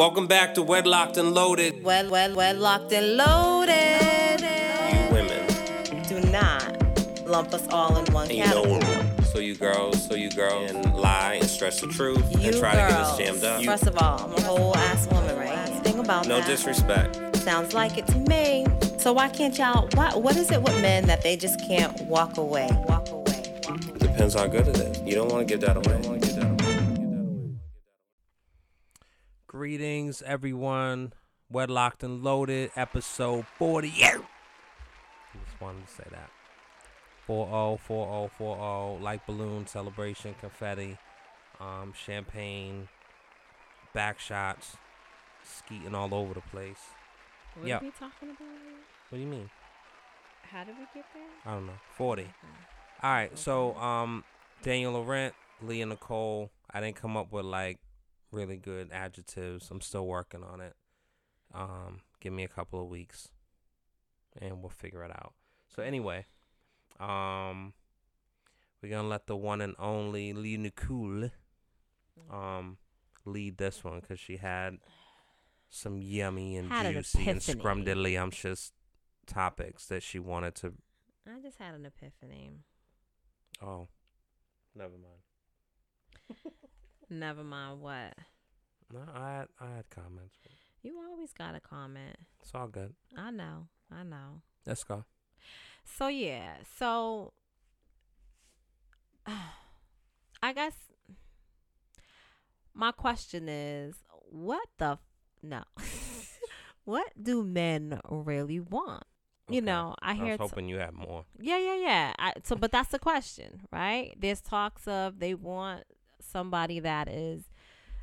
Welcome back to Wedlocked and Loaded. Wedlocked and Loaded. You women do not lump us all in one category. So you girls and lie and stretch the truth and try to get us jammed up. First of all, I'm a whole ass woman, right? Think about that. No disrespect. Sounds like it to me. So why can't y'all? What is it with men that they just can't walk away? Walk away. Depends how good it is. You don't want to give that away. Greetings, everyone. Wedlocked and Loaded, episode 40. Yeah. Just wanted to say that. 40, like balloon, celebration, confetti, champagne, back shots, skeeting all over the place. What are we talking about? What do you mean? How did we get there? I don't know. 40. Okay. All right. Okay. So, Daniel Laurent, Leah Nicole. I didn't come up with really good adjectives. I'm still working on it. Give me a couple of weeks and we'll figure it out. So anyway, we're gonna let the one and only Leah Nicole lead this one because she had some yummy and juicy and scrumdiddlyumptious topics that she wanted to. I just had an epiphany. Oh, never mind. Never mind what. No, I had comments. You always got a comment. It's all good. I know. Let's go. So, yeah. So, I guess my question is, what do men really want? Okay. You know, I was hoping you had more. Yeah. But that's the question, right? There's talks of they want somebody that is,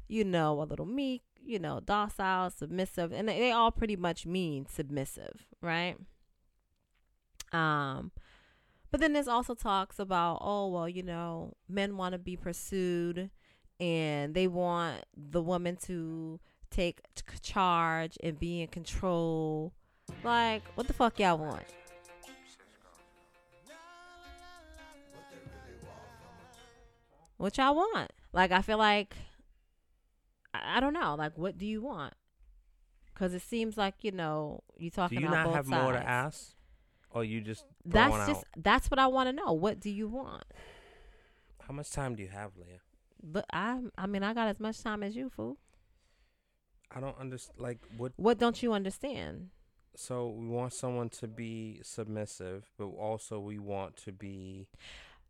you know, a little meek, you know, docile, submissive, and they all pretty much mean submissive, right? But then there's also talks about, oh, well, you know, men want to be pursued and they want the woman to take charge and be in control. Like, what the fuck y'all want? What y'all want? Like, I feel like, I don't know. Like, what do you want? Because it seems like, you know, you're talking about both sides. Do you not have more to ask? Or you just that's what I want to know. What do you want? How much time do you have, Leah? But I mean, I got as much time as you, fool. I don't understand. Like, what? What don't you understand? So we want someone to be submissive, but also we want to be...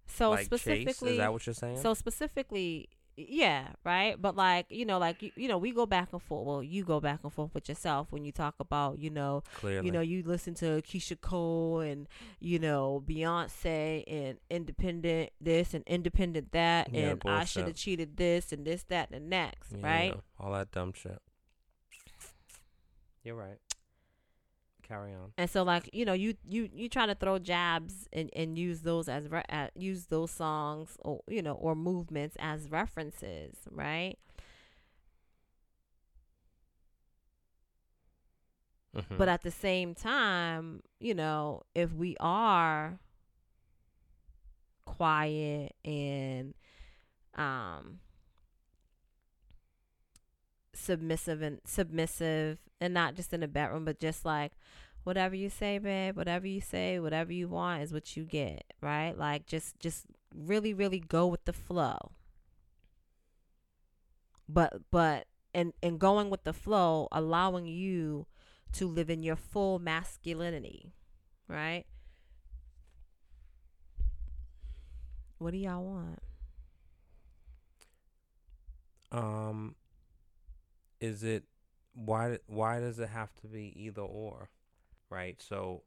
So like specifically, is that what you're saying? So specifically, yeah, right. But like, you know, we go back and forth. Well, you go back and forth with yourself when you talk about, you know, clearly, you know, you listen to Keisha Cole and, you know, Beyonce and independent this and independent that. Yeah, and bullshit. I should have cheated this and this, that and the next. Yeah, right. All that dumb shit. You're right. Carry on. And so, like, you know, you try to throw jabs and use those as use those songs or, you know, or movements as references, right? Mm-hmm. But at the same time, you know, if we are quiet and submissive and not just in the bedroom, but just like, whatever you say, babe, whatever you say, whatever you want is what you get, right? Like, just really, really go with the flow. But and going with the flow, allowing you to live in your full masculinity, right? What do y'all want? Is it, why does it have to be either or, right? So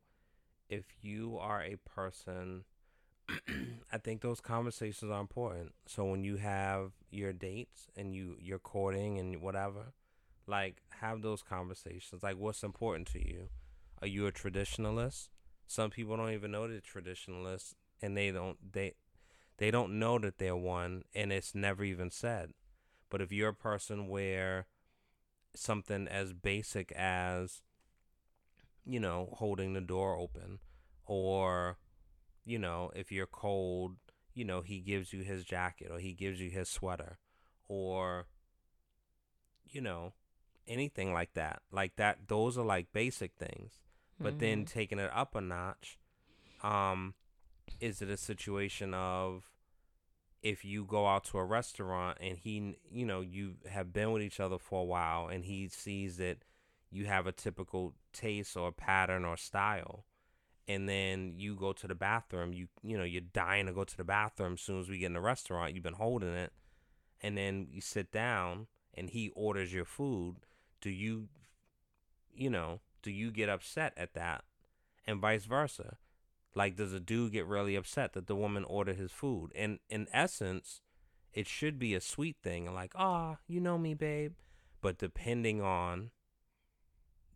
if you are a person, I think those conversations are important. So when you have your dates and you're courting and whatever, like, have those conversations. Like, what's important to you? Are you a traditionalist? Some people don't even know they're traditionalists, and they don't know that they're one, and it's never even said. But if you're a person where something as basic as, you know, holding the door open, or, you know, if you're cold, you know, he gives you his jacket or he gives you his sweater, or, you know, anything like that. Like that, those are like basic things. But then taking it up a notch, is it a situation of if you go out to a restaurant and he, you know, you have been with each other for a while and he sees that you have a typical taste or pattern or style, and then you go to the bathroom, you know, you're dying to go to the bathroom as soon as we get in the restaurant, you've been holding it, and then you sit down and he orders your food, do you get upset at that? And vice versa. Like, does a dude get really upset that the woman ordered his food? And in essence, it should be a sweet thing, and like, ah, oh, you know me, babe. But depending on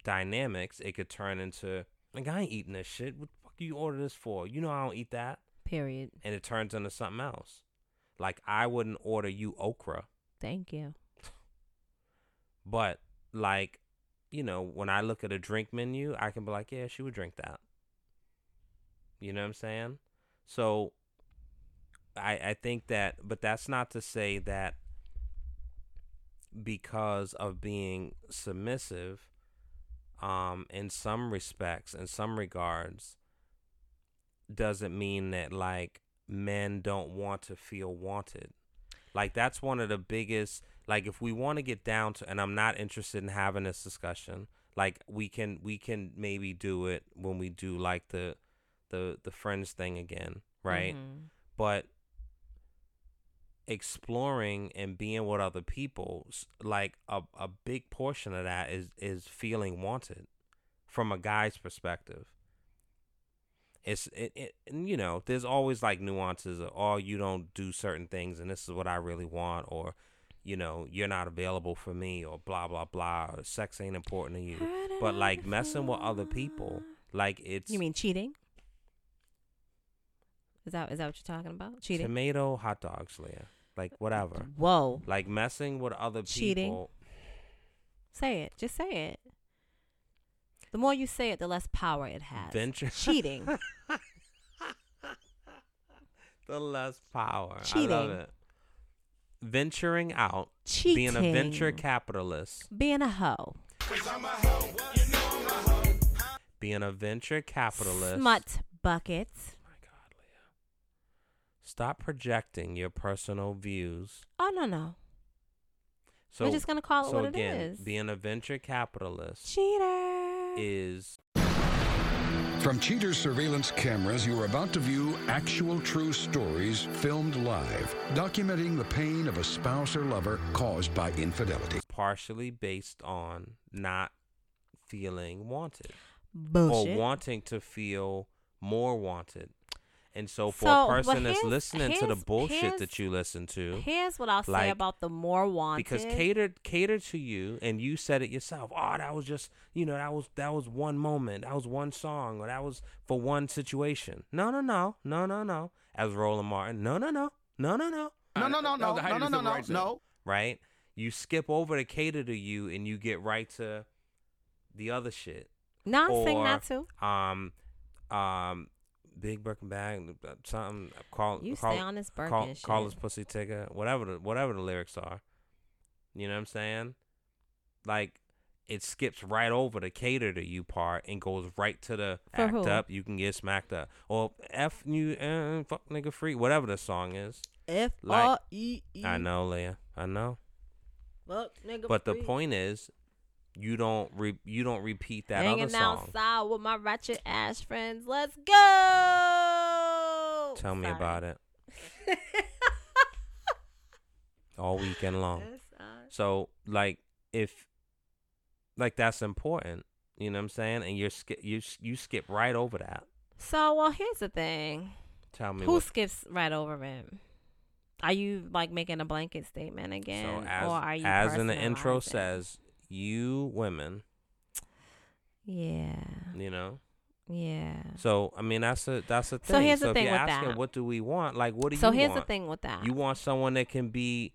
dynamics, it could turn into, like, I ain't eating this shit. What the fuck do you order this for? You know I don't eat that. Period. And it turns into something else. Like, I wouldn't order you okra. Thank you. But, like, you know, when I look at a drink menu, I can be like, yeah, she would drink that. You know what I'm saying? So I think that, but that's not to say that because of being submissive, in some respects, in some regards, doesn't mean that like men don't want to feel wanted. Like that's one of the biggest, like if we want to get down to, and I'm not interested in having this discussion, like we can maybe do it when we do like the friends thing again, right? Mm-hmm. But exploring and being with other people, like a big portion of that is feeling wanted from a guy's perspective. It you know, there's always like nuances of, oh, you don't do certain things and this is what I really want, or you know, you're not available for me, or blah blah blah, or sex ain't important to you. But like messing with other people, like it's, you mean cheating? Is that what you're talking about? Cheating? Tomato hot dogs, Leah. Like, whatever. Whoa. Like, messing with other people. Say it. Just say it. The more you say it, the less power it has. Cheating. The less power. Cheating. I love it. Venturing out. Cheating. Being a venture capitalist. Being a hoe. 'Cause I'm a hoe. You know I'm a hoe. Being a venture capitalist. Smut buckets. Stop projecting your personal views. Oh, no. So we're just going to call it what it is. Being a venture capitalist. Cheater. Is. From Cheater's surveillance cameras, you are about to view actual true stories filmed live, documenting the pain of a spouse or lover caused by infidelity. Partially based on not feeling wanted. Bullshit. Or wanting to feel more wanted. And so for a person that's listening to the bullshit that you listen to. Here's what I'll say about the more wanted. Because cater to you, and you said it yourself. Oh, that was just, you know, that was one moment. That was one song, or that was for one situation. No. As Roland Martin. No. Right? You skip over to cater to you, and you get right to the other shit. No, I'm saying not to. Big Birkin bag, something. Stay on this Birkin shit. Call his pussy ticker, whatever the lyrics are. You know what I'm saying? Like, it skips right over the cater to you part and goes right to the up. You can get smacked up, or f you fuck nigga free, whatever the song is. F-R-E-E. I know, Leah. I know. Fuck nigga. But free. The point is. You don't repeat that other song. Hanging outside with my ratchet ass friends. Let's go. Tell me about it. All weekend long. So like that's important, you know what I'm saying? And you skip right over that. So here's the thing. Tell me who skips right over it. Are you like making a blanket statement again, so or are you as in the intro says? You women. Yeah. You know? Yeah. So, I mean, that's a thing. So here's the thing with that. So if you're asking, what do we want? Like, what do you want? So here's the thing with that. You want someone that can be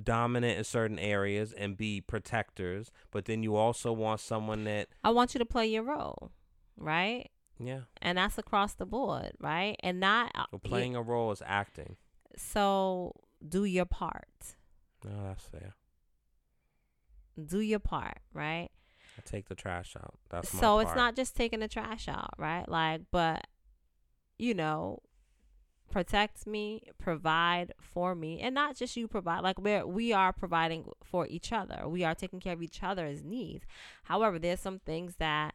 dominant in certain areas and be protectors, but then you also want someone that... I want you to play your role, right? Yeah. And that's across the board, right? And not... So playing a role is acting. So do your part. No, that's fair. do your part, right? I take the trash out. That's my part. So it's not just taking the trash out, right? Like, but, you know, protect me, provide for me, and not just you provide. Like, we are providing for each other. We are taking care of each other's needs. However, there's some things that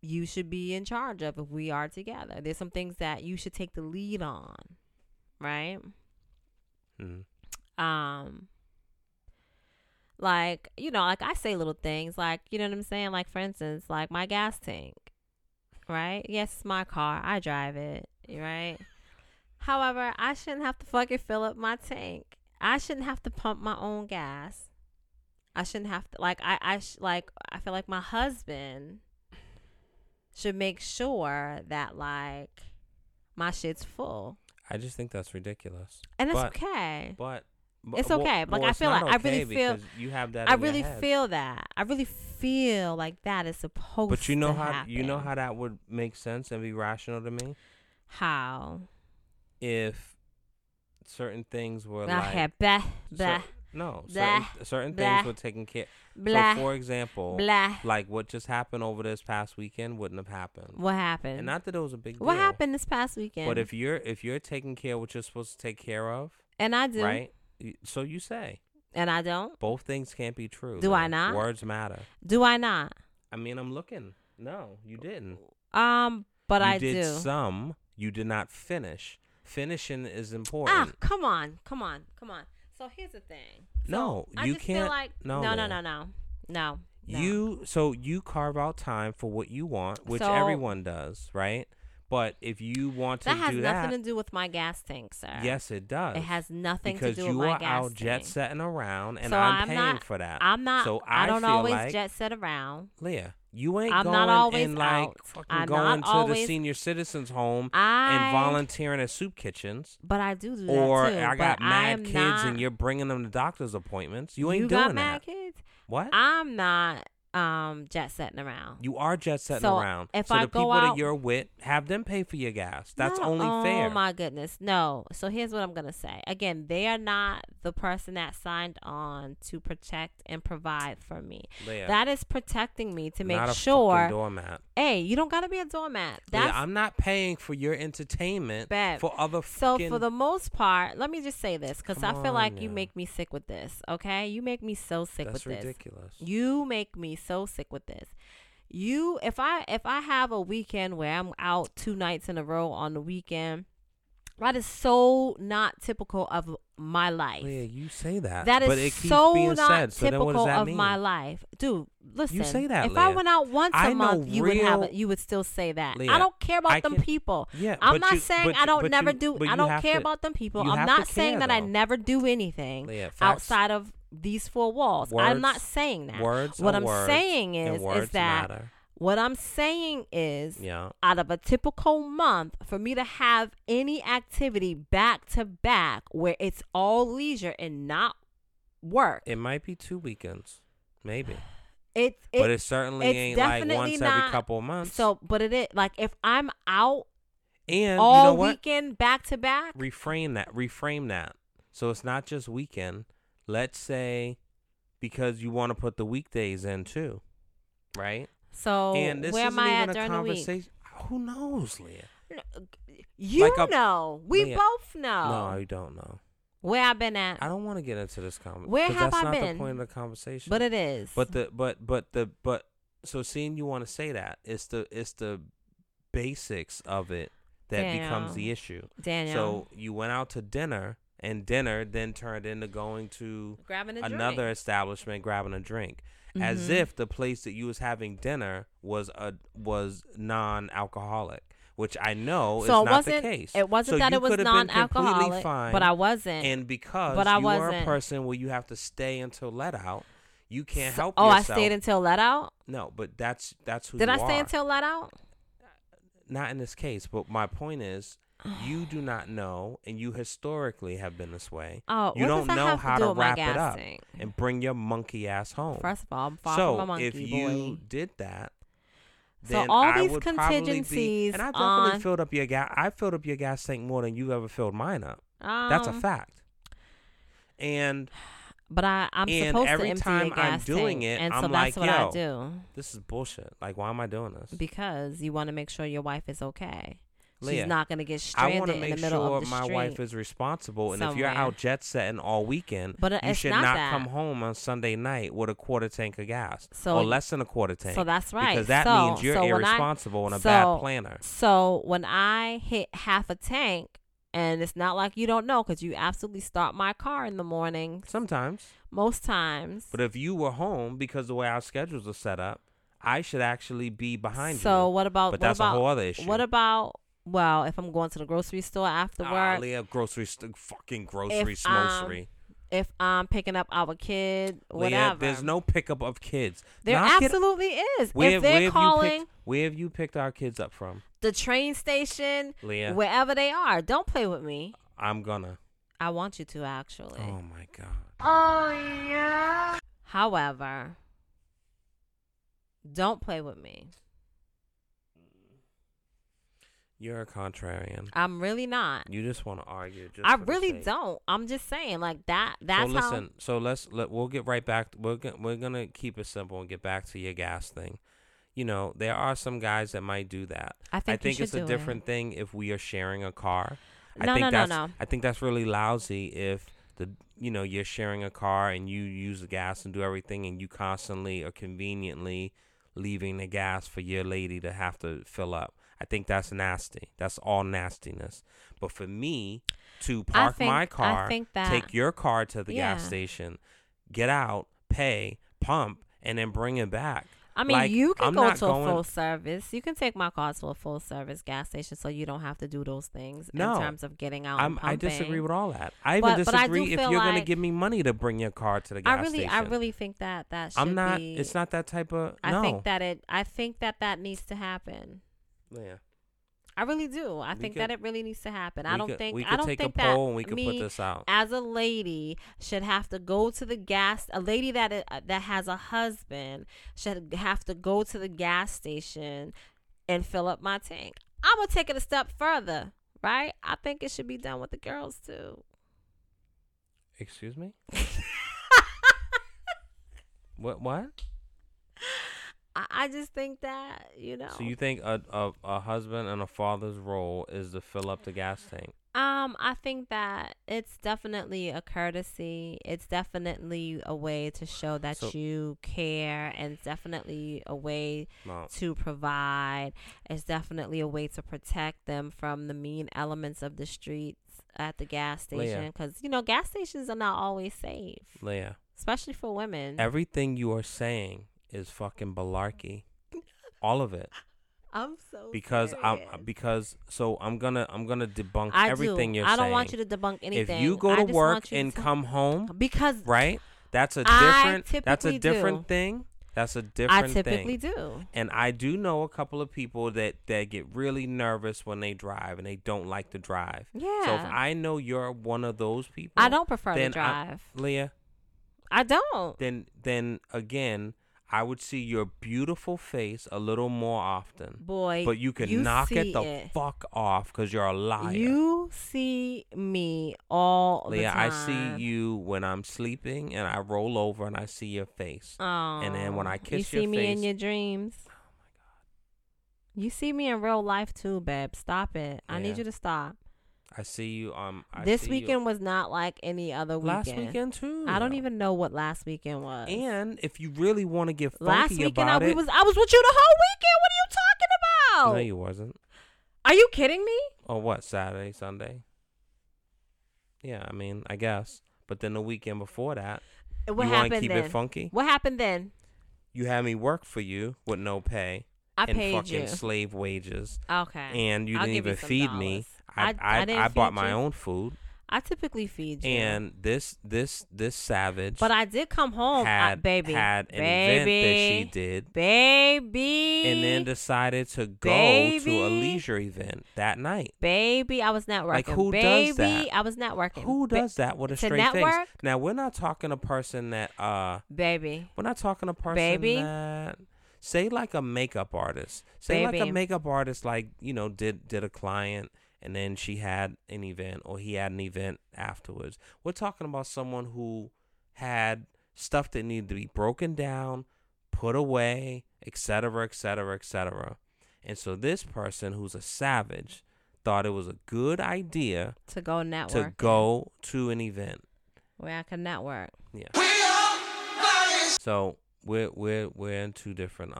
you should be in charge of if we are together. There's some things that you should take the lead on, right? Mm-hmm. Like, you know, like I say little things, like, you know what I'm saying? Like, for instance, like my gas tank, right? Yes, it's my car. I drive it, right? However, I shouldn't have to fucking fill up my tank. I shouldn't have to pump my own gas. I shouldn't have to, like, I feel like my husband should make sure that, like, my shit's full. I just think that's ridiculous. And that's okay. But it's okay. Well, like, I really feel like that is supposed to happen. But you know how that would make sense and be rational to me? How? If certain things were certain things were taken care. So, for example, like what just happened over this past weekend wouldn't have happened. What happened? And not that it was a big deal. What happened this past weekend? But if you're taking care of what you're supposed to take care of, and I do, right? So you say. And I don't? Both things can't be true. Do, like, I not? Words matter. Do I not? I mean, I'm looking. No, you didn't. But I do. You did some. You did not finish. Finishing is important. Ah, come on. So here's the thing. No, you can't. Feel like, no. So you carve out time for what you want, which everyone does, right? But if you want to do that... That has nothing to do with my gas tank, sir. Yes, it does. It has nothing to do with my gas tank. Because you are out jet-setting around, and I'm paying for that. I'm not... So I don't always jet-set around. Leah, you ain't going and, like, fucking going to the senior citizens' home and volunteering at soup kitchens. But I do that, too. Or I got mad kids, and you're bringing them to doctor's appointments. You ain't doing that. You got mad kids? What? I'm not... jet setting around. You are jet setting around. If I go out, so the people that you're with, have them pay for your gas. That's only fair. Oh my goodness, no. So here's what I'm gonna say. Again, they are not the person that signed on to protect and provide for me. Leah, that is protecting me to make sure. A doormat. Hey, you don't gotta be a doormat. That's, I'm not paying for your entertainment, babe. For other. So for the most part, let me just say this because I feel like you make me sick with this. Okay, you make me so sick with this. That's ridiculous. You make me so sick with this. You, if I have a weekend where I'm out 2 nights in a row on the weekend, that is so not typical of my life. Yeah, you say that. That is, but it keeps so being not said, typical so of mean? My life, dude. Listen, you say that. If Leah, I went out once a month, you would still say that. Leah, I don't care about them people. Yeah, I'm not saying I don't never do. I don't care about them people. I'm not saying that I never do anything outside of these 4 walls. Words, I'm not saying that. What I'm saying is yeah. Out of a typical month, for me to have any activity back to back where it's all leisure and not work. It might be 2 weekends, maybe. But it certainly ain't like once every couple of months. So, but it is like if I'm out and all weekend back to back. Reframe that. So it's not just weekend. Let's say, because you want to put the weekdays in too, right? So and this where am I at during the week? Who knows, Leah? You know. We both know. No, I don't know. Where I've been at. I don't want to get into this conversation. Where have I been? That's not the point of the conversation. But it is. So seeing you want to say that, it's the basics of it that becomes the issue. Daniel. So you went out to dinner. And dinner then turned into going to another establishment, grabbing a drink, mm-hmm. as if the place that you was having dinner was non-alcoholic, which I know is not the case. It wasn't that it was non-alcoholic, but I wasn't. And because you are a person where you have to stay until let out, you can't help yourself. Oh, I stayed until let out? No, but that's who you are. Did I stay until let out? Not in this case, but my point is, you do not know, and you historically have been this way. Oh, you don't know how to wrap it up and bring your monkey ass home. First of all, I'm far from a monkey boy. So if you did that, then I would probably be. And I definitely filled up your gas. I filled up your gas tank more than you ever filled mine up. That's a fact. And But I'm supposed to empty a gas tank, and so that's what I do. This is bullshit. Like, why am I doing this? Because you want to make sure your wife is okay. Leah, she's not going to get stranded in the middle of the street. I want to make sure my wife is responsible. And if you're out jet setting all weekend, but you should not come home on Sunday night with a quarter tank of gas or less than a quarter tank. So that's right. Because that means you're irresponsible and a bad planner. So when I hit half a tank, and it's not like you don't know, because you absolutely start my car in the morning. Sometimes. Most times. But if you were home, because the way our schedules are set up, I should actually be behind you. So what about... But that's a whole other issue. What about... Well, if I'm going to the grocery store after work. Leah, fucking grocery smokery. If I'm picking up our kid, whatever. Leah, there's no pickup of kids. There absolutely is. If they're calling. Where have you picked our kids up from? The train station. Leah. Wherever they are. Don't play with me. I'm gonna. I want you to, actually. Oh, my God. Oh, yeah. However, don't play with me. You're a contrarian. I'm really not. You just want to argue. Just I really don't. I'm just saying, like that. That's how. So listen. So we'll get right back. We're gonna keep it simple and get back to your gas thing. You know, there are some guys that might do that. I think it's a different thing if we are sharing a car. No. I think that's really lousy if you're sharing a car and you use the gas and do everything and you constantly or conveniently leaving the gas for your lady to have to fill up. I think that's nasty. That's all nastiness. But for me to park my car, take your car to the gas station, get out, pay, pump, and then bring it back. I mean, like, you can go to a full service. You can take my car to a full service gas station so you don't have to do those things in terms of getting out and pumping. I disagree with all that. I disagree if you're going to give me money to bring your car to the gas station. I really think that should be. It's not that type of. No. I think that needs to happen. Yeah, I really do. I think that it really needs to happen. I don't think that we could put this out. As a lady should have to go to the gas. A lady that has a husband should have to go to the gas station and fill up my tank. I'm gonna take it a step further, right? I think it should be done with the girls too. Excuse me? What? I just think that, So you think a husband and a father's role is to fill up the gas tank? I think that it's definitely a courtesy. It's definitely a way to show that you care, and it's definitely a way to provide. It's definitely a way to protect them from the mean elements of the streets at the gas station, because gas stations are not always safe, Leah, especially for women. Everything you are saying is fucking malarkey. All of it. I'm so I'm gonna debunk everything you're saying. I don't want you to debunk anything. If you go to work and come home, that's a different thing. That's a different thing. I typically do. And I do know a couple of people that get really nervous when they drive and they don't like to drive. Yeah. So if I know you're one of those people, I don't prefer to drive. Leah, I don't. Then again, I would see your beautiful face a little more often. Boy, but you can knock it the fuck off because you're a liar. You see me all the time. I see you when I'm sleeping and I roll over and I see your face. Aww. And then when I kiss your face. You see me in your dreams. Oh, my God. You see me in real life, too, babe. Stop it. Yeah. I need you to stop. I see you. This weekend was not like any other weekend. Last weekend too. I don't even know what last weekend was. And if you really want to get funky about it, I was with you the whole weekend. What are you talking about? No, you wasn't. Are you kidding me? Oh, what, Saturday, Sunday? Yeah, I mean, I guess. But then the weekend before that, what you want to keep it funky. What happened then? You had me work for you with no pay. I paid you slave wages. Okay. And you didn't even feed me. I bought my own food. I typically feed you. And this savage. But I did come home, had an event that she did. Baby. And then decided to go to a leisure event that night. Baby, I was networking. Like, who does that? Baby, I was networking. Who does that with a straight face? Now, we're not talking a person that... Baby. We're not talking a person that... Say like a makeup artist. Did a client... And then she had an event or he had an event afterwards. We're talking about someone who had stuff that needed to be broken down, put away, etc., etc., etc. And so this person who's a savage thought it was a good idea to go network, to go to an event where I could network. Yeah. We are so we're in two different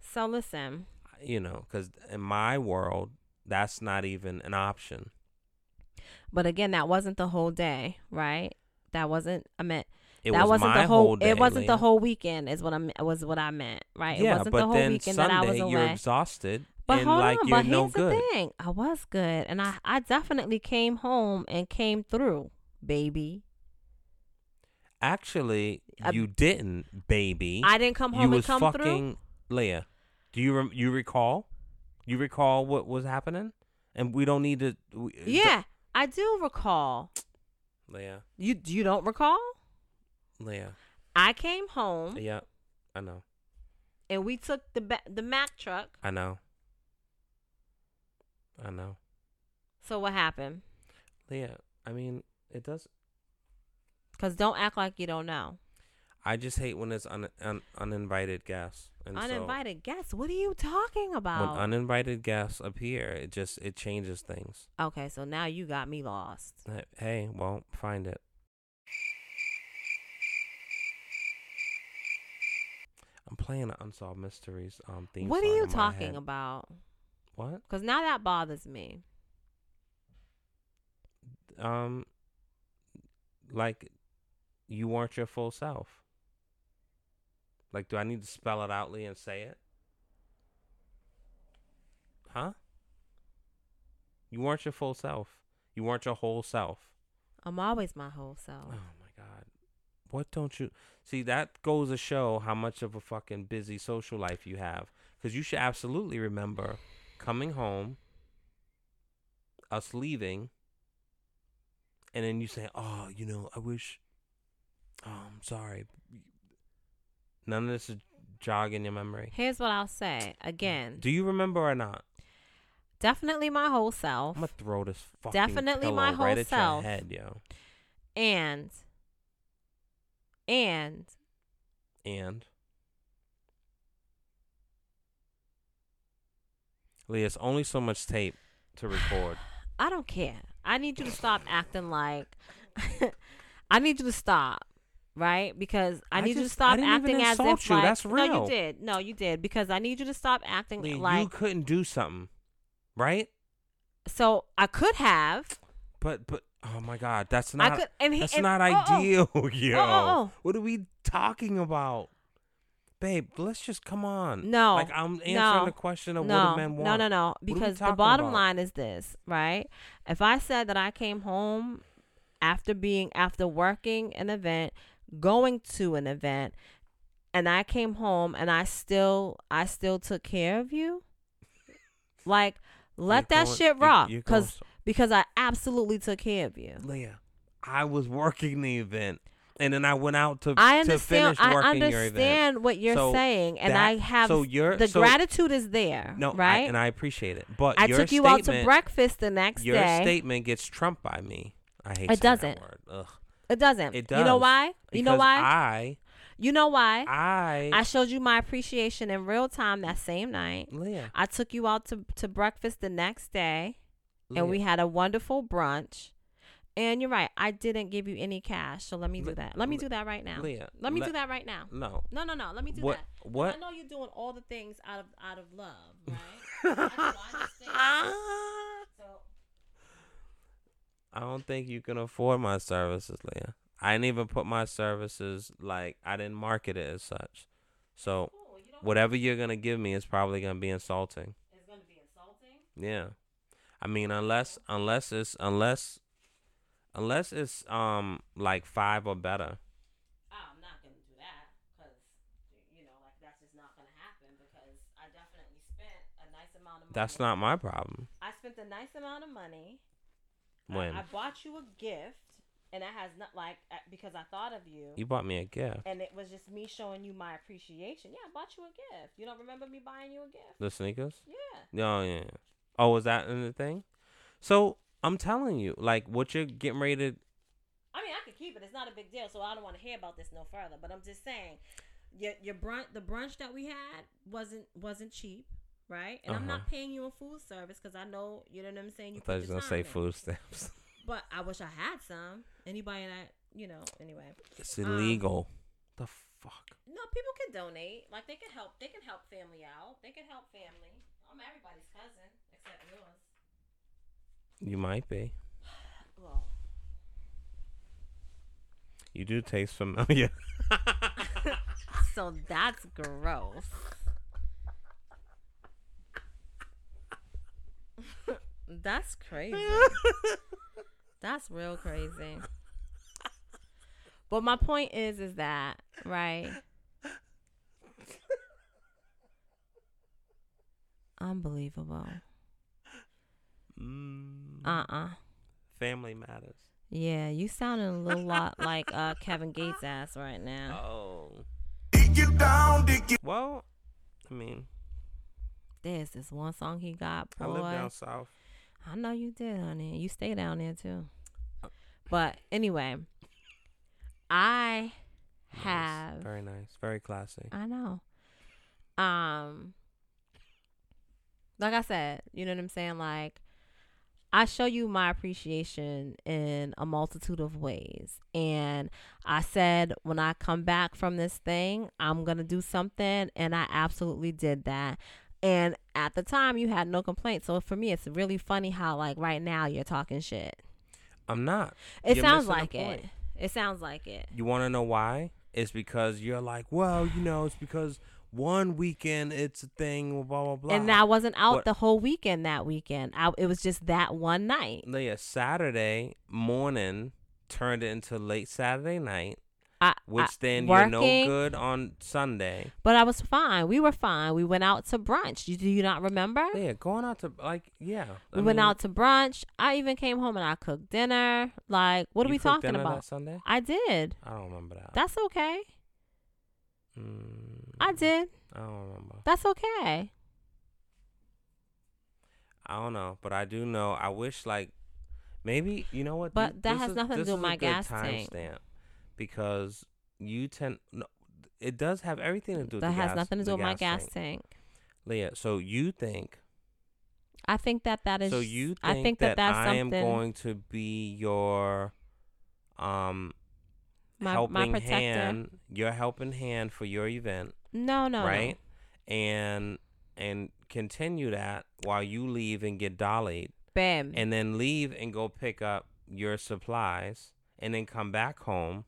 So listen. You know, because in my world, that's not even an option. But again, that wasn't the whole day, right? That wasn't. I meant it that was wasn't the whole day, it wasn't Leah. The whole weekend is what I was what I meant, right? Yeah, it wasn't but the whole then weekend Sunday, that I was away. You're exhausted. But and hold like, on, you're but no here's good. The thing: I was good, and I definitely came home and came through, baby. Actually, you didn't, baby. I didn't come home you and come through. You was fucking Leah. Do you you recall? You recall what was happening? And we don't need to. I do recall. Leah. You don't recall? Leah. I came home. Yeah, I know. And we took the Mack truck. I know. So what happened? Leah, I mean, it does. Because don't act like you don't know. I just hate when it's uninvited guests. And uninvited guests? What are you talking about? When uninvited guests appear, it changes things. Okay, so now you got me lost. Hey, well, find it. I'm playing an Unsolved Mysteries theme. What are you talking about? What? Because now that bothers me. Like you weren't your full self. Like, do I need to spell it out, Leah, and say it? Huh? You weren't your full self. You weren't your whole self. I'm always my whole self. Oh, my God. What don't you... See, that goes to show how much of a fucking busy social life you have. Because you should absolutely remember coming home, us leaving, and then you say, oh, you know, I wish... Oh, I'm sorry. None of this is jogging your memory. Here's what I'll say again. Do you remember or not? Definitely my whole self. I'm going to throw this fucking pillow my whole right at self. Your head, yo. And. Leah, it's only so much tape to record. I don't care. I need you to stop acting like... I need you to stop. Right? Because I need you to stop acting as if you. Like... That's real. No, you did. No, you did. Because I need you to stop acting like... You couldn't do something. Right? So, I could have. But... Oh, my God. That's not... ideal, yo. What are we talking about? Babe, let's just... Come on. No. Like, I'm answering the question of what a man wants. No. Because the bottom line is this, right? If I said that I came home... After working an event, going to an event, and I came home and I still took care of you. Like, let that shit rock, because I absolutely took care of you, Leah. I was working the event, and then I went out to finish working your event. I understand what you're saying, and I have the gratitude is there. No, right, and I appreciate it. But I took you out to breakfast the next day. Your statement gets trumped by me. I hate it doesn't. That word. Ugh. It doesn't. It does. You know why? I showed you my appreciation in real time that same night. Leah. I took you out to breakfast the next day, Leah. And we had a wonderful brunch. And you're right. I didn't give you any cash, so let me do that. Let me do that right now. Leah. Let me do that right now. No. Let me do that. What? I know you're doing all the things out of love, right? I understand. So. I don't think you can afford my services, Leah. I didn't even put my services, like, I didn't market it as such. So, whatever you're going to give me is probably going to be insulting. It's going to be insulting? Yeah. I mean, unless it's like 5 or better. I'm not going to do that because, like, that's just not going to happen because I definitely spent a nice amount of money. That's not my problem. I spent a nice amount of money. When? I bought you a gift, and that has not because I thought of you. You bought me a gift, and it was just me showing you my appreciation. Yeah, I bought you a gift. You don't remember me buying you a gift? The sneakers? Yeah. No, yeah. Oh, was that in the thing? So I'm telling you, like, what you're getting ready to. I mean, I could keep it. It's not a big deal. So I don't want to hear about this no further. But I'm just saying, the brunch that we had wasn't cheap. Right? And I'm not paying you in food service because I know, you know what I'm saying? You I thought you were going to say food stamps. But I wish I had some. Anybody that, you know, anyway. It's illegal. The fuck? No, people can donate. Like, they can help. They can help family out. They can help family. I'm everybody's cousin except yours. You might be. Well. You do taste familiar. So that's gross. That's crazy. That's real crazy. But my point is that, right? Unbelievable. Family matters. Yeah, you sounding a little lot like Kevin Gates' ass right now. Oh. Well, I mean, there's this one song he got. Boy, I live down south. I know you did, honey. You stay down there too. But anyway, I have very nice, very classy. I know. Like I said, you know what I'm saying? Like, I show you my appreciation in a multitude of ways. And I said, when I come back from this thing, I'm going to do something. And I absolutely did that. And at the time, you had no complaint. So for me, it's really funny how, like, right now you're talking shit. I'm not. It sounds like it. It sounds like it. You want to know why? It's because you're like, well, you know, it's because one weekend it's a thing, blah, blah, blah. And I wasn't out the whole weekend that weekend. It was just that one night. Yeah, Saturday morning turned into late Saturday night. Which then you're no good on Sunday. But I was fine. We were fine. We went out to brunch. Do you not remember? Yeah, going out to, like, yeah. We went out to brunch. I even came home and I cooked dinner. Like, what are we talking about? That Sunday? I did. I don't remember that. That's okay. I did. I don't remember. That's okay. I don't know, but I do know. I wish, like, maybe, you know what? But that has nothing to do with my gas tank. Because you it does have everything to do with the gas tank. That has nothing to do with my gas tank. Leah, so you think. I think that is. So you think, I think that's I am going to be your helping hand for your event. No. Right? And continue that while you leave and get dollied. Bam. And then leave and go pick up your supplies and then come back home.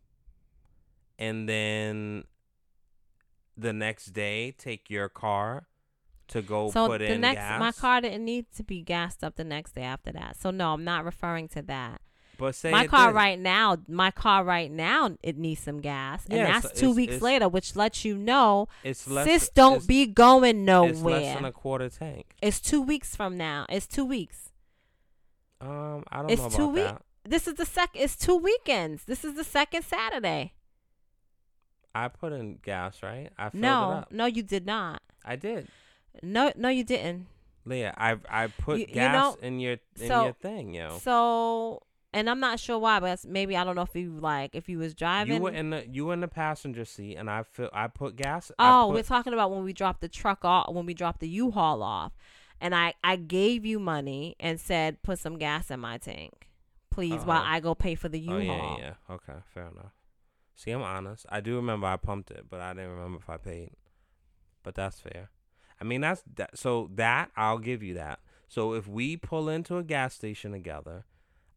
And then the next day, take your car to go put in gas. My car didn't need to be gassed up the next day after that. So, no, I'm not referring to that. But say my car right now, it needs some gas. And yes, that's 2 weeks later, which lets you know, sis, don't be going nowhere. It's less than a quarter tank. It's 2 weeks from now. It's 2 weeks. I don't know about that. It's two weekends. This is the second Saturday. I put in gas, right? I filled it up. No, you did not. I did. No, you didn't. Leah, I put gas in your thing, yo. So, and I'm not sure why, but maybe I don't know if you was driving. You were in the passenger seat, and I put gas. Oh, we're talking about when we dropped the truck off, when we dropped the U-Haul off, and I gave you money and said put some gas in my tank, please, while I go pay for the U-Haul. Oh yeah. Okay, fair enough. See, I'm honest. I do remember I pumped it, but I didn't remember if I paid. But that's fair. I mean, so I'll give you that. So if we pull into a gas station together,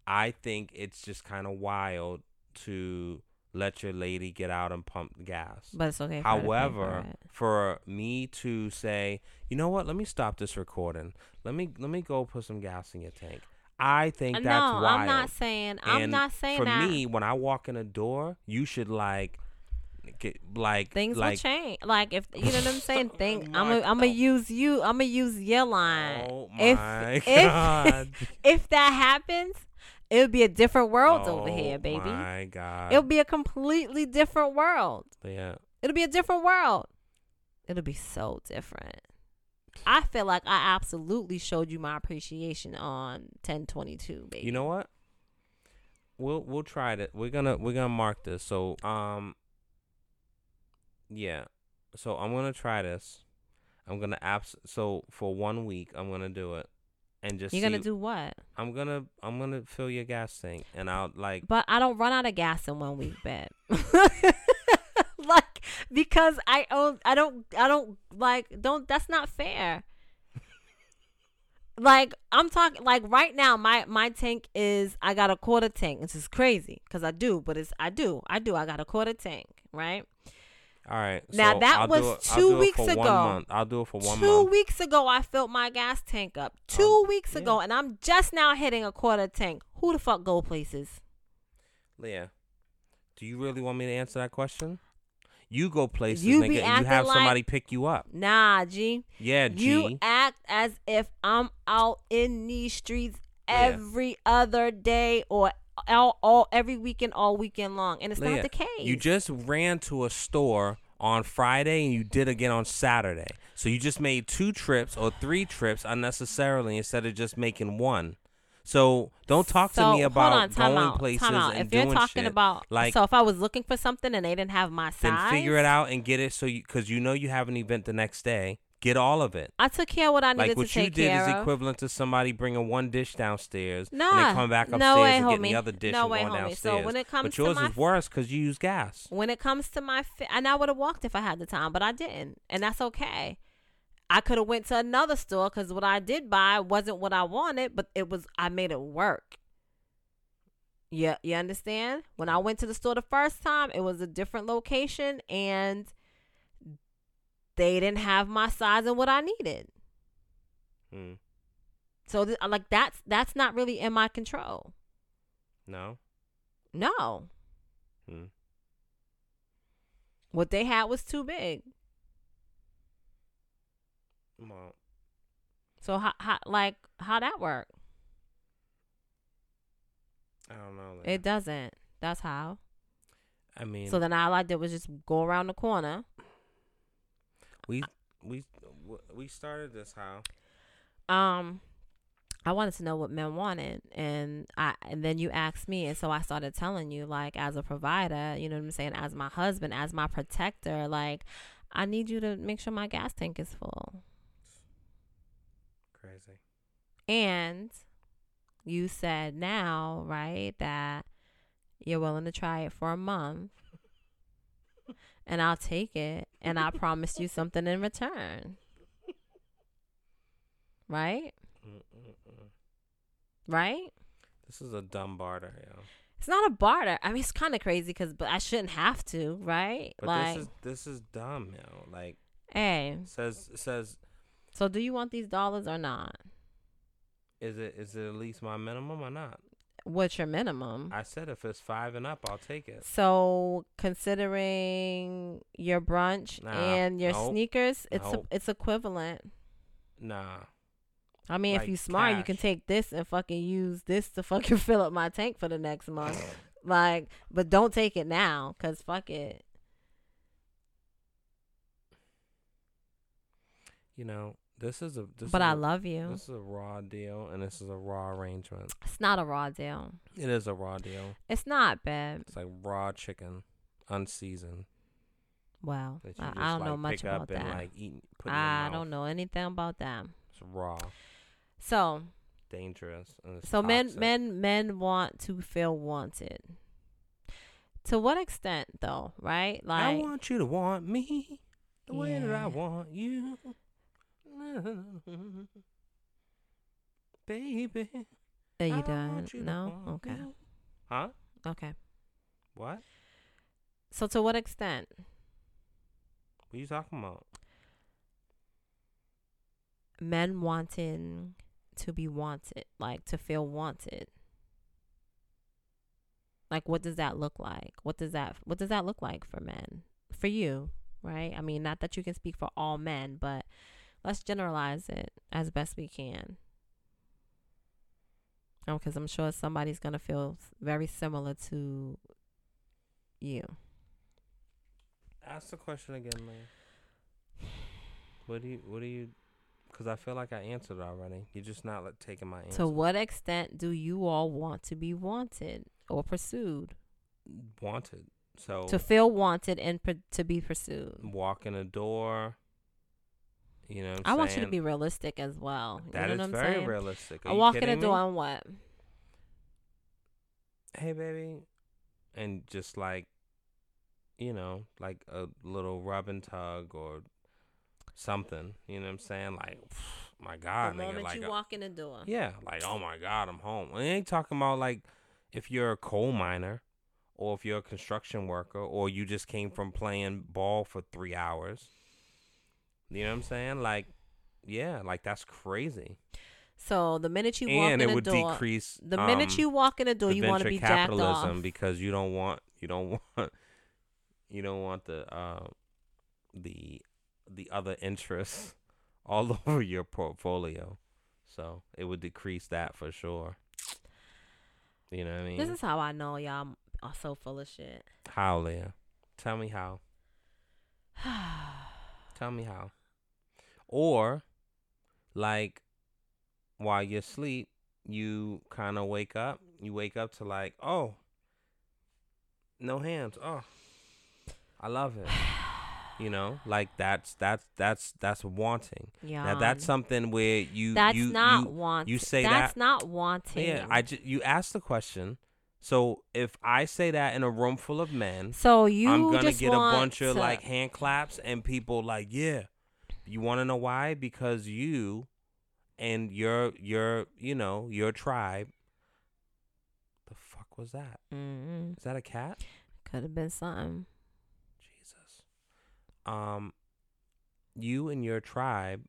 I think it's just kind of wild to let your lady get out and pump the gas. But it's okay. However, for me to say, you know what? Let me stop this recording. Let me go put some gas in your tank. I think that's wild. No, I'm not saying that. For me, when I walk in a door, you should things will change. Like, if you know what I'm saying, I'm gonna use your line. Oh my God. If that happens, it'll be a different world over here, baby. Oh my God. It'll be a completely different world. Yeah. It'll be a different world. It'll be so different. I feel like I absolutely showed you my appreciation on 10/22, baby. You know what? we'll try it. We're gonna mark this. So yeah. So I'm gonna try this. I'm gonna so for 1 week I'm gonna do it. And just you're gonna do what? I'm gonna fill your gas tank, and I'll like. But I don't run out of gas in 1 week, babe. Like because I don't that's not fair. Like I'm talking like right now my tank is I got a quarter tank. This is crazy because I do, but it's I do I got a quarter tank, right? All right. Now so that was 2 weeks ago. I'll do it for 1 month. 2 weeks ago, I filled my gas tank up. 2 weeks ago, and I'm just now hitting a quarter tank. Who the fuck go places? Leah, do you really want me to answer that question? You go places, you nigga, and you have somebody pick you up. Nah, G. Yeah, G. You act as if I'm out in these streets every other day or every weekend, all weekend long, and it's Leah, not the case. You just ran to a store on Friday, and you did again on Saturday. So you just made 2 trips or 3 trips unnecessarily instead of just making 1. So don't talk to me about places and doing shit. About, like, so if I was looking for something and they didn't have my size, then figure it out and get it. So because you know you have an event the next day. Get all of it. I took care of what I needed to take care of. Like what you did is equivalent to somebody bringing 1 dish downstairs and then come back upstairs and getting the other dish and going downstairs. So when it comes but yours is worse because you use gas. When it comes to my fit, and I would have walked if I had the time, but I didn't, and that's okay. I could have went to another store because what I did buy wasn't what I wanted, but it was I made it work. Yeah, you understand? When I went to the store the first time, it was a different location and. They didn't have my size and what I needed. Mm. So, like, that's not really in my control. No. Mm. What they had was too big. Well. So, how that work? I don't know. It doesn't. That's how. I mean. So, then all I did was just go around the corner. We started this how? I wanted to know what men wanted, and then you asked me, and so I started telling you, like, as a provider, you know what I'm saying, as my husband, as my protector, like, I need you to make sure my gas tank is full. Crazy. And you said now, right, that you're willing to try it for a month. And I'll take it, and I promise you something in return. Right? Right? This is a dumb barter, yo. It's not a barter. I mean, it's kind of crazy, but I shouldn't have to, right? But like, this is dumb, yo. Like, hey. It says. So, do you want these dollars or not? Is it at least my minimum or not? What's your minimum? I said if it's 5 and up, I'll take it. So considering your brunch and your sneakers, it's equivalent. Nah. I mean, like if you smart, you can take this and fucking use this to fucking fill up my tank for the next month. Like, but don't take it now, cause fuck it. You know. But I love you. This is a raw deal, and this is a raw arrangement. It's not a raw deal. It is a raw deal. It's not, babe. It's like raw chicken, unseasoned. Wow. Well, I don't know much about that. I don't know anything about that. It's raw. So. Dangerous. And so men want to feel wanted. To what extent, though? Right? Like I want you to want me the way that I want you. Baby. Are you done? No? Okay. Huh? Okay. What? So to what extent? What are you talking about? Men wanting to be wanted, like to feel wanted. Like what does that look like? What does that look like for men? For you, right? I mean, not that you can speak for all men, but let's generalize it as best we can. Because I'm sure somebody's going to feel very similar to you. Ask the question again, Leah. What do you, because I feel like I answered already. You're just not taking my answer. To what extent do you all want to be wanted? or pursued? Wanted. So to feel wanted and to be pursued. Walk in a door. You know what I'm saying? I want you to be realistic as well. That is very realistic. I walk in a door and what? Hey, baby. And just like, you know, like a little rub and tug or something. You know what I'm saying? Like, my God. The moment you walk in the door. Yeah. Like, oh, my God, I'm home. I ain't talking about like if you're a coal miner or if you're a construction worker or you just came from playing ball for 3 hours. You know what I'm saying? Like, yeah, like that's crazy. So the minute you walk in the door, and it would decrease. The minute you walk in the door, you want to be jacked off because you don't want the other interests all over your portfolio. So it would decrease that for sure. You know what I mean? This is how I know y'all are so full of shit. How, Leah? Tell me how. Tell me how. Or, like, while you're asleep, you kind of wake up. You wake up to like, oh, no hands. Oh, I love it. You know, like that's wanting. Yeah. Now that's something where you. That's not wanting. You say that's not wanting. Yeah, you asked the question. So if I say that in a room full of men, so I'm gonna get a bunch of like hand claps and people like, yeah. You want to know why? Because you and your tribe. The fuck was that? Mm-hmm. Is that a cat? Could have been something. Jesus. You and your tribe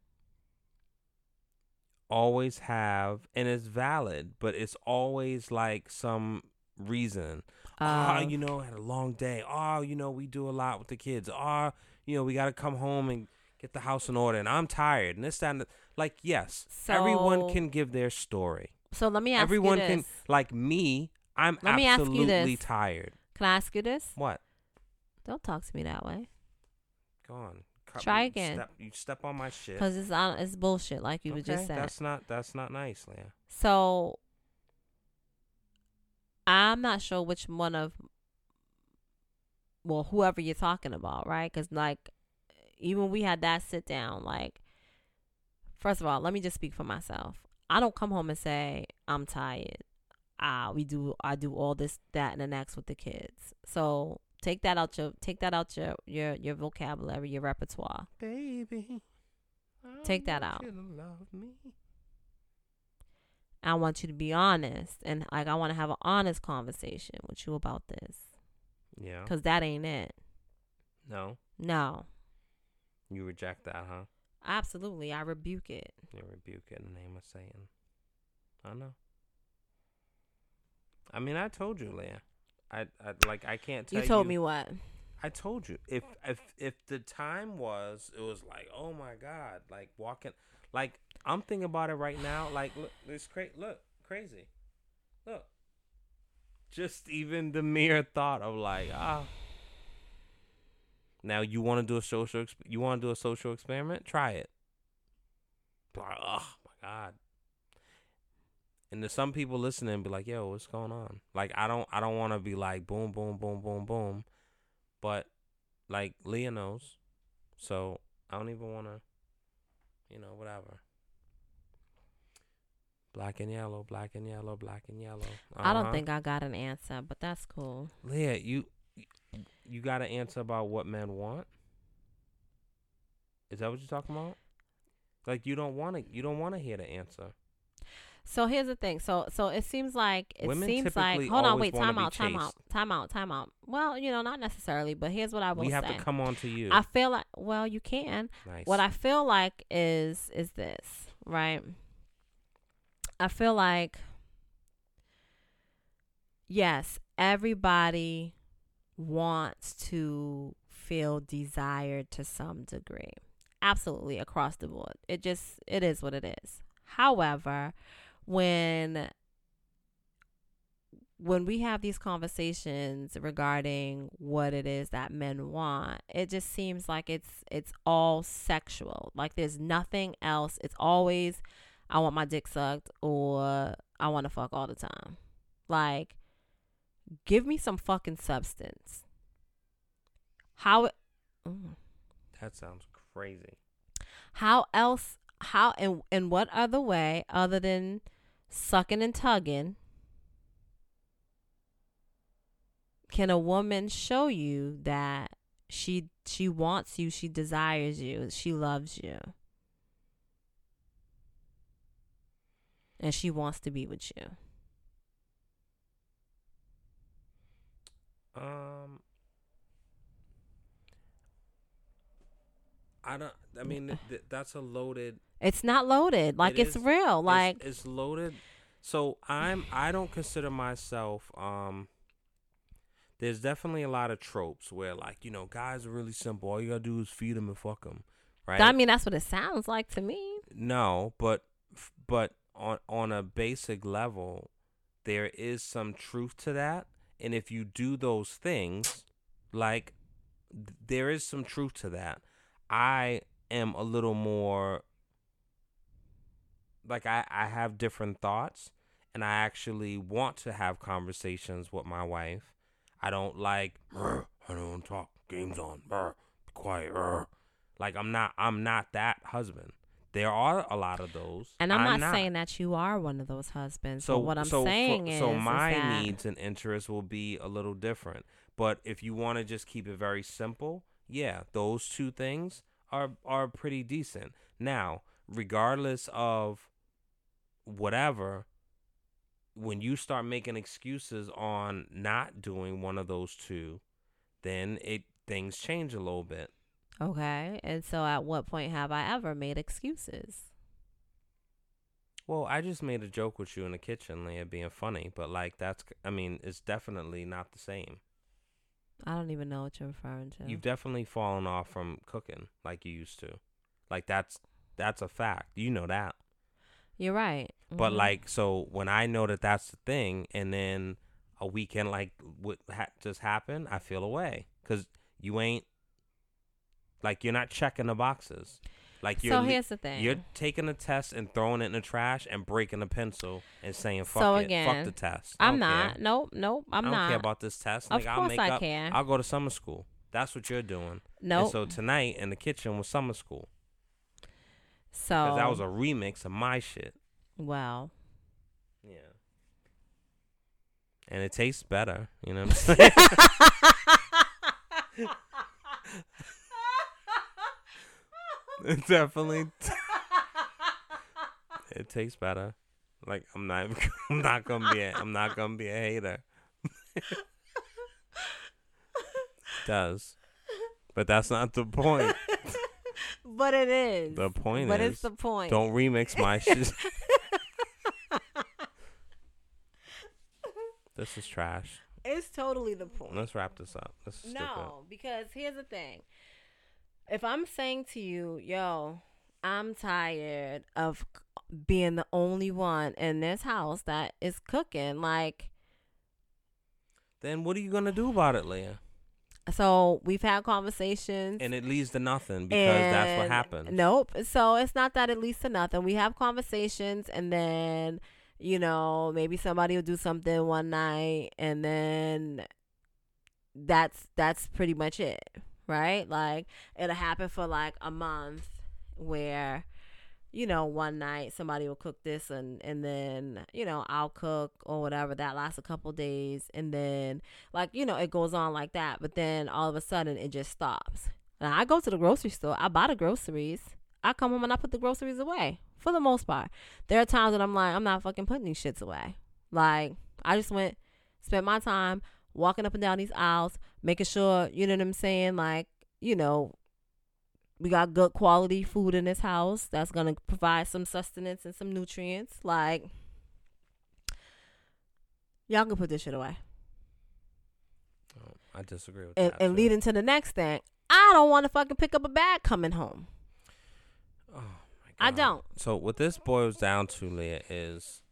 always have, and it's valid, but it's always like some reason. I had a long day. Oh, you know, we do a lot with the kids. Oh, you know, we got to come home and get the house in order. And I'm tired. And this, that, and like, yes. So, everyone can give their story. So let me ask you this. Everyone can, like me, I'm absolutely tired. Can I ask you this? What? Don't talk to me that way. Go on. Try again. You step on my shit. Because it's bullshit, like you just said. That's not nice, Leah. So, I'm not sure which one of, well, whoever you're talking about, right? Because, like, even we had that sit down, like, first of all, let me just speak for myself. I don't come home and say, I'm tired. I do all this, that, and the next with the kids. So, Take that out your vocabulary, your repertoire. Baby, take that out. I want you to be honest, and like I want to have an honest conversation with you about this. Yeah, because that ain't it. No. You reject that, huh? Absolutely, I rebuke it. You rebuke it in the name of Satan. I know. I mean, I told you, Leah. I can't tell you. You told me what? I told you. If the time was, it was like, oh my God, like walking, like I'm thinking about it right now. Like, look, it's crazy. Look, just even the mere thought of like, ah. Now you want to do a social, experiment? Try it. Oh my God. And to some people listening, be like, yo, what's going on? Like, I don't want to be like, boom, boom, boom, boom, boom. But, like, Leah knows. So, I don't even want to, you know, whatever. Black and yellow, black and yellow, black and yellow. Uh-huh. I don't think I got an answer, but that's cool. Leah, you got an answer about what men want? Is that what you're talking about? Like, you don't want to hear the answer. So here's the thing. So it seems like hold on, wait, time out. Well, you know, not necessarily, but here's what I will say. We have to come on to you. I feel like, well, you can. Nice. What I feel like is this, right? I feel like, yes, everybody wants to feel desired to some degree. Absolutely, across the board. It is what it is. However, when we have these conversations regarding what it is that men want, it just seems like it's all sexual. Like there's nothing else. It's always, I want my dick sucked or I want to fuck all the time. Like Give me some fucking substance. That sounds crazy. How and in what other way other than sucking and tugging can a woman show you that she wants you, she desires you, she loves you, and she wants to be with you? That's a loaded. It's not loaded. Like it's real. Like it's loaded. So I don't consider myself. There's definitely a lot of tropes where, like, you know, guys are really simple. All you gotta do is feed them and fuck them, right? I mean, that's what it sounds like to me. No, but on a basic level, there is some truth to that. And if you do those things, like, there is some truth to that. I am a little more, like, I have different thoughts, and I actually want to have conversations with my wife. I don't like, I don't talk, game's on, be quiet. Like, I'm not that husband. There are a lot of those. And I'm not saying that you are one of those husbands. So what I'm saying is. So my needs and interests will be a little different. But if you want to just keep it very simple, yeah, those two things are pretty decent. Now, regardless of whatever, when you start making excuses on not doing one of those two, then things change a little bit. Okay, and so at what point have I ever made excuses? Well, I just made a joke with you in the kitchen, Leah, being funny, but like it's definitely not the same. I don't even know what you're referring to. You've definitely fallen off from cooking like you used to. Like that's a fact. You know that. You're right. Mm-hmm. But like, so when I know that that's the thing, and then a weekend like what just happened, I feel away because you ain't. Like, you're not checking the boxes. Like, so here's the thing. You're taking a test and throwing it in the trash and breaking a pencil and saying, fuck so it. Again, fuck the test. I'm not. Care. Nope, I'm not. I don't care about this test. Of like, course I care. I'll go to summer school. That's what you're doing. Nope. And so tonight in the kitchen was summer school. So. Because that was a remix of my shit. Wow. Yeah. And it tastes better. You know what I'm saying? It definitely it tastes better. Like I'm not gonna be a hater. It does. But that's not the point. But it is. The point but is. But it's the point. Don't remix my shit. This is trash. It's totally the point. Let's wrap this up. This is stupid. No, because here's the thing. If I'm saying to you, yo, I'm tired of being the only one in this house that is cooking, like. Then what are you going to do about it, Leah? So we've had conversations. And it leads to nothing because that's what happened. Nope. So it's not that it leads to nothing. We have conversations and then, you know, maybe somebody will do something one night and then that's pretty much it. Right? Like, it'll happen for like a month where, you know, one night somebody will cook this and then, you know, I'll cook or whatever. That lasts a couple days. And then, like, you know, it goes on like that. But then all of a sudden it just stops. Now, I go to the grocery store. I buy the groceries. I come home and I put the groceries away for the most part. There are times that I'm like, I'm not fucking putting these shits away. Like, I just spent my time walking up and down these aisles, making sure, you know what I'm saying, like, you know, we got good quality food in this house that's going to provide some sustenance and some nutrients. Like, y'all can put this shit away. Oh, I disagree with that. And leading to the next thing, I don't want to fucking pick up a bag coming home. Oh, my God. I don't. So what this boils down to, Leah, is...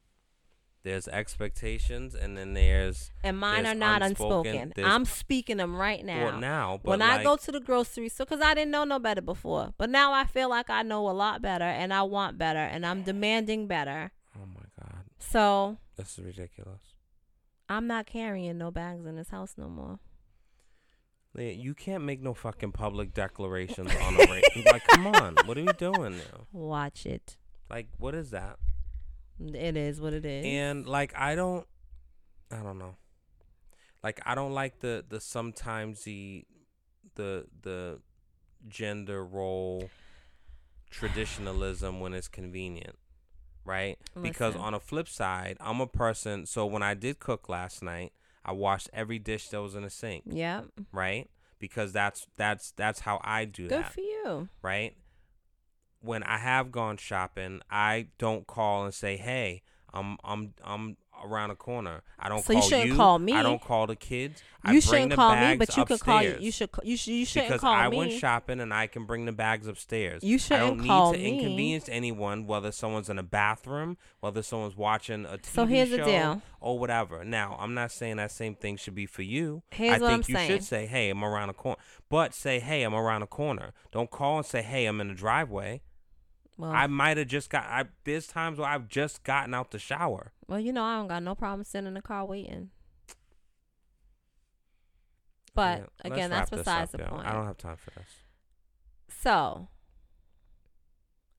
there's expectations, and then there's and mine there's are not unspoken. I'm speaking them right now. Well, now, but when like, I go to the grocery store, because I didn't know no better before, but now I feel like I know a lot better, and I want better, and I'm demanding better. Oh my God! So this is ridiculous. I'm not carrying no bags in this house no more. You can't make no fucking public declarations on a rate. Like, come on. What are you doing now? Watch it. Like, what is that? It is what it is. And, like, I don't know. Like, I don't like the sometimes the gender role traditionalism when it's convenient. Right? Listen. Because on a flip side, I'm a person. So when I did cook last night, I washed every dish that was in the sink. Yeah. Right? Because that's how I do that. Good for you. Right? When I have gone shopping, I don't call and say, "Hey, I'm around the corner." I don't. So call you shouldn't call me. I don't call the kids. You shouldn't call me, but you could call. You shouldn't call me because I went shopping and I can bring the bags upstairs. You shouldn't call me. I don't need to inconvenience anyone, whether someone's in a bathroom, whether someone's watching a TV show. So here's the deal, or whatever. Now, I'm not saying that same thing should be for you. Here's what I'm saying. I think you should say, "Hey, I'm around the corner," but say, "Hey, I'm around the corner." Don't call and say, "Hey, I'm in the driveway." Well, I might have just got. There's times where I've just gotten out the shower. Well, you know, I don't got no problem sitting in the car waiting. But yeah, again, that's besides the point. I don't have time for this. So,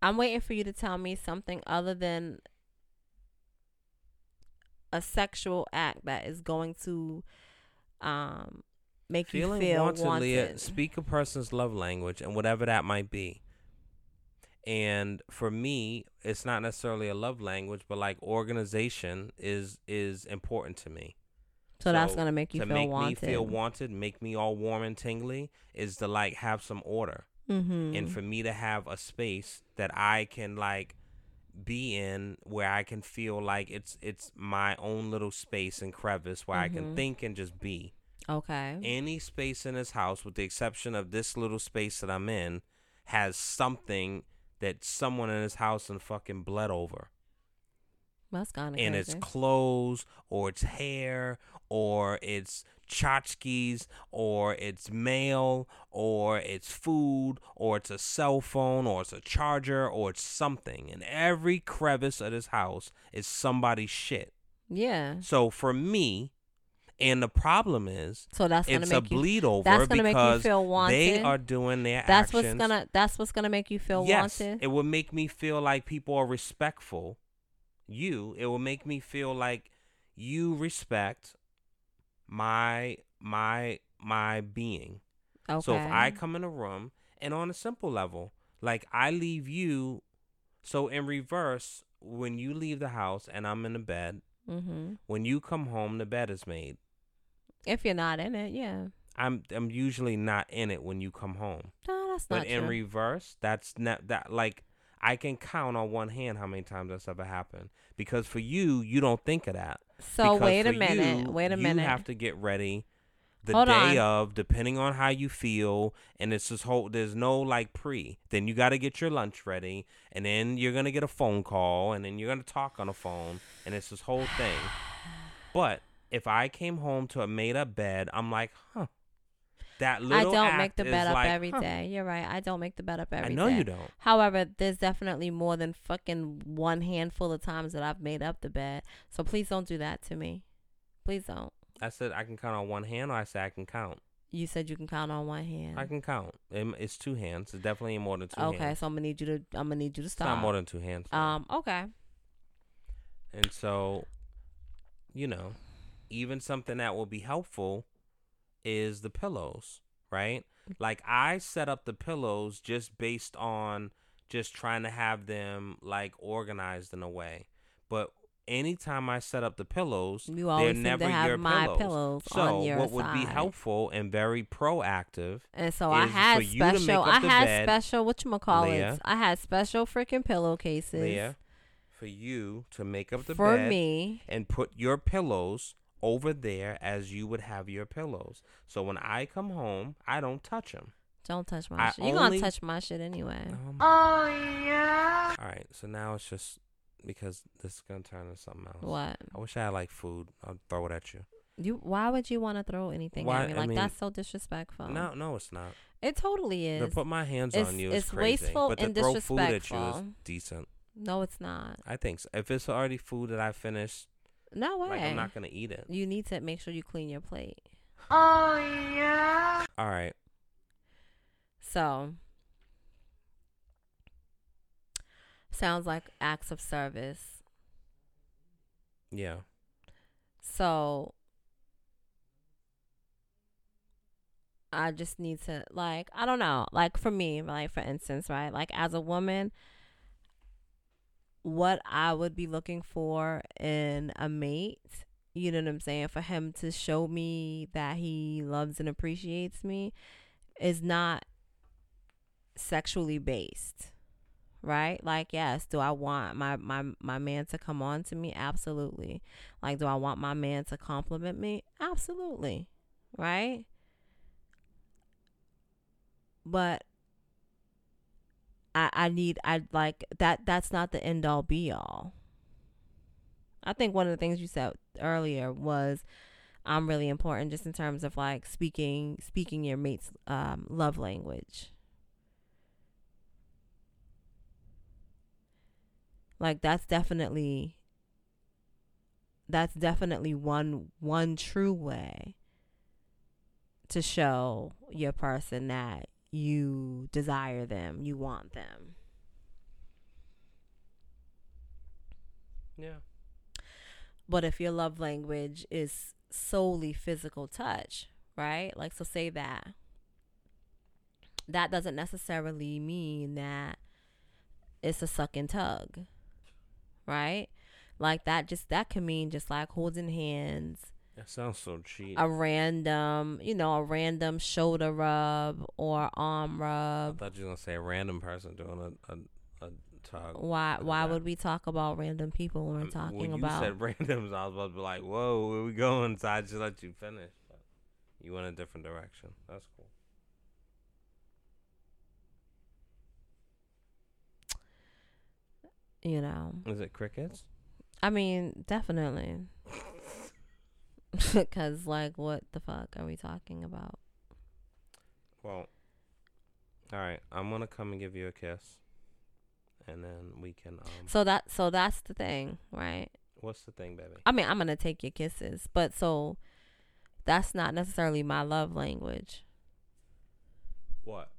I'm waiting for you to tell me something other than a sexual act that is going to make you feel wanted. Leah, speak a person's love language and whatever that might be. And for me, it's not necessarily a love language, but like organization is important to me. So that's going to make you feel wanted. To make me feel wanted, make me all warm and tingly is to like have some order. Mm-hmm. And for me to have a space that I can like be in where I can feel like it's my own little space and crevice where mm-hmm. I can think and just be. Okay. Any space in this house, with the exception of this little space that I'm in, has something that someone in his house and fucking bled over. That's kind of. And crazy. It's clothes, or it's hair, or it's tchotchkes, or it's mail, or it's food, or it's a cell phone, or it's a charger, or it's something. And every crevice of this house is somebody's shit. Yeah. So for me, and the problem is, so that's gonna it's make a bleed over that's gonna because make you feel wanted. They are doing their actions. That's what's gonna make you feel wanted. It will make me feel like people are respectful. It will make me feel like you respect my being. Okay. So if I come in a room and on a simple level, like I leave you. So in reverse, when you leave the house and I'm in the bed, mm-hmm. when you come home, the bed is made. If you're not in it, yeah. I'm usually not in it when you come home. No, that's not true. But in reverse, that's not that. Like I can count on one hand how many times that's ever happened. Because for you, you don't think of that. So wait a minute. You have to get ready the day of, depending on how you feel, and it's this whole. There's no like pre. Then you got to get your lunch ready, and then you're gonna get a phone call, and then you're gonna talk on the phone, and it's this whole thing. But if I came home to a made-up bed, I'm like, huh. That little I don't act make the bed up like, every day. You're right. I don't make the bed up every day. I know you don't. However, there's definitely more than fucking one handful of times that I've made up the bed. So please don't do that to me. Please don't. I said I can count on one hand, or I said I can count. You said you can count on one hand. I can count. It's two hands. It's definitely more than two hands. Okay, so I'm gonna need you to stop. It's not more than two hands. Okay. And so, you know, even something that will be helpful is the pillows, right? Like I set up the pillows just based on just trying to have them like organized in a way, but. Anytime I set up the pillows, they're never your pillows. So what would be helpful and very proactive? And so I had special. I had special. Whatchamacallit? I had special freaking pillowcases. Leah, for you to make up the bed for me and put your pillows over there as you would have your pillows. So when I come home, I don't touch them. Don't touch my shit. You're gonna touch my shit anyway. Oh yeah. All right. So now it's just. Because this is going to turn into something else. What? I wish I had, like, food. I'll throw it at you. Why would you want to throw anything at me? Like, I mean, that's so disrespectful. No, it's not. It totally is. To put my hands on you is crazy. It's wasteful and disrespectful. But to throw food at you is decent. No, it's not. I think so. If it's already food that I finished, No way. Like, I'm not going to eat it. You need to make sure you clean your plate. Oh, yeah. All right. So, sounds like acts of service. Yeah. So, I just need to, like, I don't know. Like, for me, like, for instance, right? Like, as a woman, what I would be looking for in a mate, you know what I'm saying, for him to show me that he loves and appreciates me is not sexually based, right? Like, yes, do I want my man to come on to me? Absolutely. Like, do I want my man to compliment me? Absolutely, right? But that's not the end all be all. I think one of the things you said earlier was really important, just in terms of like speaking your mate's love language. Like, that's definitely one true way to show your person that you desire them, you want them. Yeah. But if your love language is solely physical touch, right? Like, so say that doesn't necessarily mean that it's a suck and tug, right? Like, that can mean just like holding hands. That sounds so cheap. A random shoulder rub or arm rub. I thought you were gonna say a random person doing a tug. Why would we talk about random people when we're talking about? When you said randoms, I was about to be like, "Whoa, where we going?" So I just let you finish. But you went a different direction. That's cool. You know. Is it crickets? I mean, definitely. Because, like, what the fuck are we talking about? Well, all right, I'm going to come and give you a kiss. And then we can... So that's the thing, right? What's the thing, baby? I mean, I'm going to take your kisses. But so that's not necessarily my love language. What?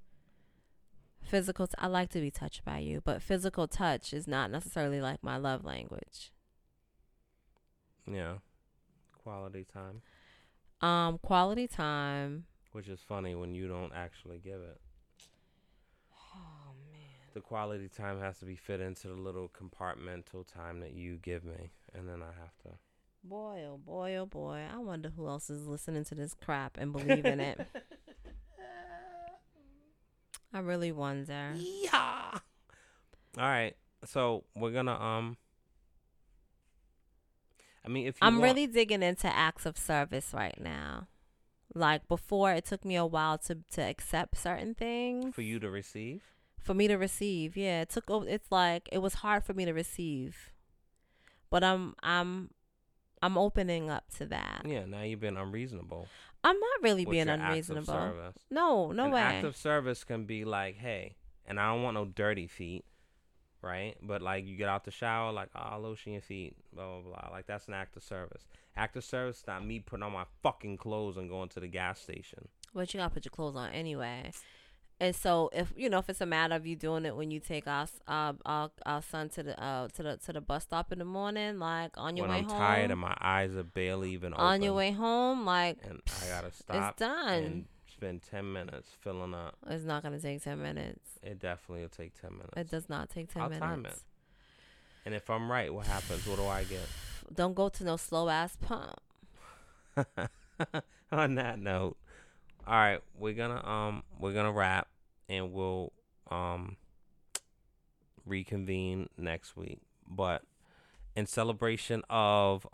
Physical... I like to be touched by you. But physical touch is not necessarily, like, my love language. Yeah. Quality time. Quality time. Which is funny when you don't actually give it. Oh, man. The quality time has to be fit into the little compartmental time that you give me. And then I have to. Boy, oh, boy, oh, boy. I wonder who else is listening to this crap and believing it. I really wonder. Yeah. All right. So, we're going to... I mean, if you I'm really digging into acts of service right now. Like, before, it took me a while to accept certain things. For you to receive? For me to receive, yeah. It was hard for me to receive. But I'm opening up to that. Yeah, now you've been unreasonable. I'm not really being unreasonable. Acts of service. No way. Act of service can be like, hey, and I don't want no dirty feet. Right? But, like, you get out the shower, like, oh, lotion your feet, blah, blah, blah. Like, that's an act of service. Act of service is not me putting on my fucking clothes and going to the gas station. But you got to put your clothes on anyway. And so, if it's a matter of you doing it when you take our son to the bus stop in the morning, like, on your way home. When I'm tired and my eyes are barely even open. On your way home, like, and I got to stop. It's done. And spend 10 minutes filling up. It's not going to take 10 minutes. It definitely will take 10 minutes. It does not take 10 minutes. I'll time it. And if I'm right, what happens? What do I get? Don't go to no slow-ass pump. On that note, all right, we're gonna wrap, and we'll reconvene next week. But in celebration of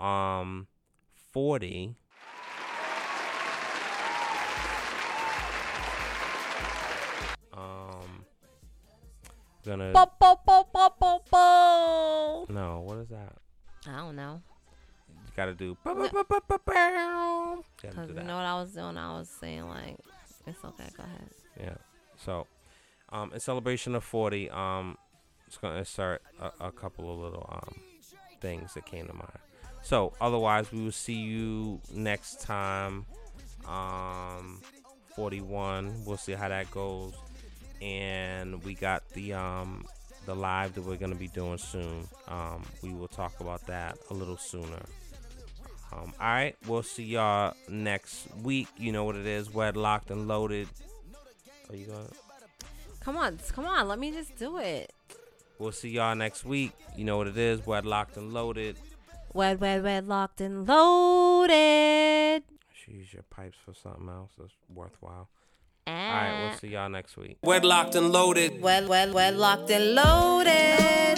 40... gonna... No, what is that? I don't know. You gotta do. Because you know what I was doing? I was saying, like, it's okay, go ahead. Yeah. So, in celebration of 40, it's gonna insert a couple of little things that came to mind. So otherwise, we will see you next time. 41. We'll see how that goes. And we got the live that we're going to be doing soon. We will talk about that a little sooner. All right, we'll see y'all next week. You know what it is, wedlocked and loaded. Are you going? Come on, let me just do it. We'll see y'all next week. You know what it is, wedlocked and loaded. Wedlocked and loaded. Should use your pipes for something else that's worthwhile. All right, we'll see y'all next week. Wedlocked and loaded. Wedlocked and loaded.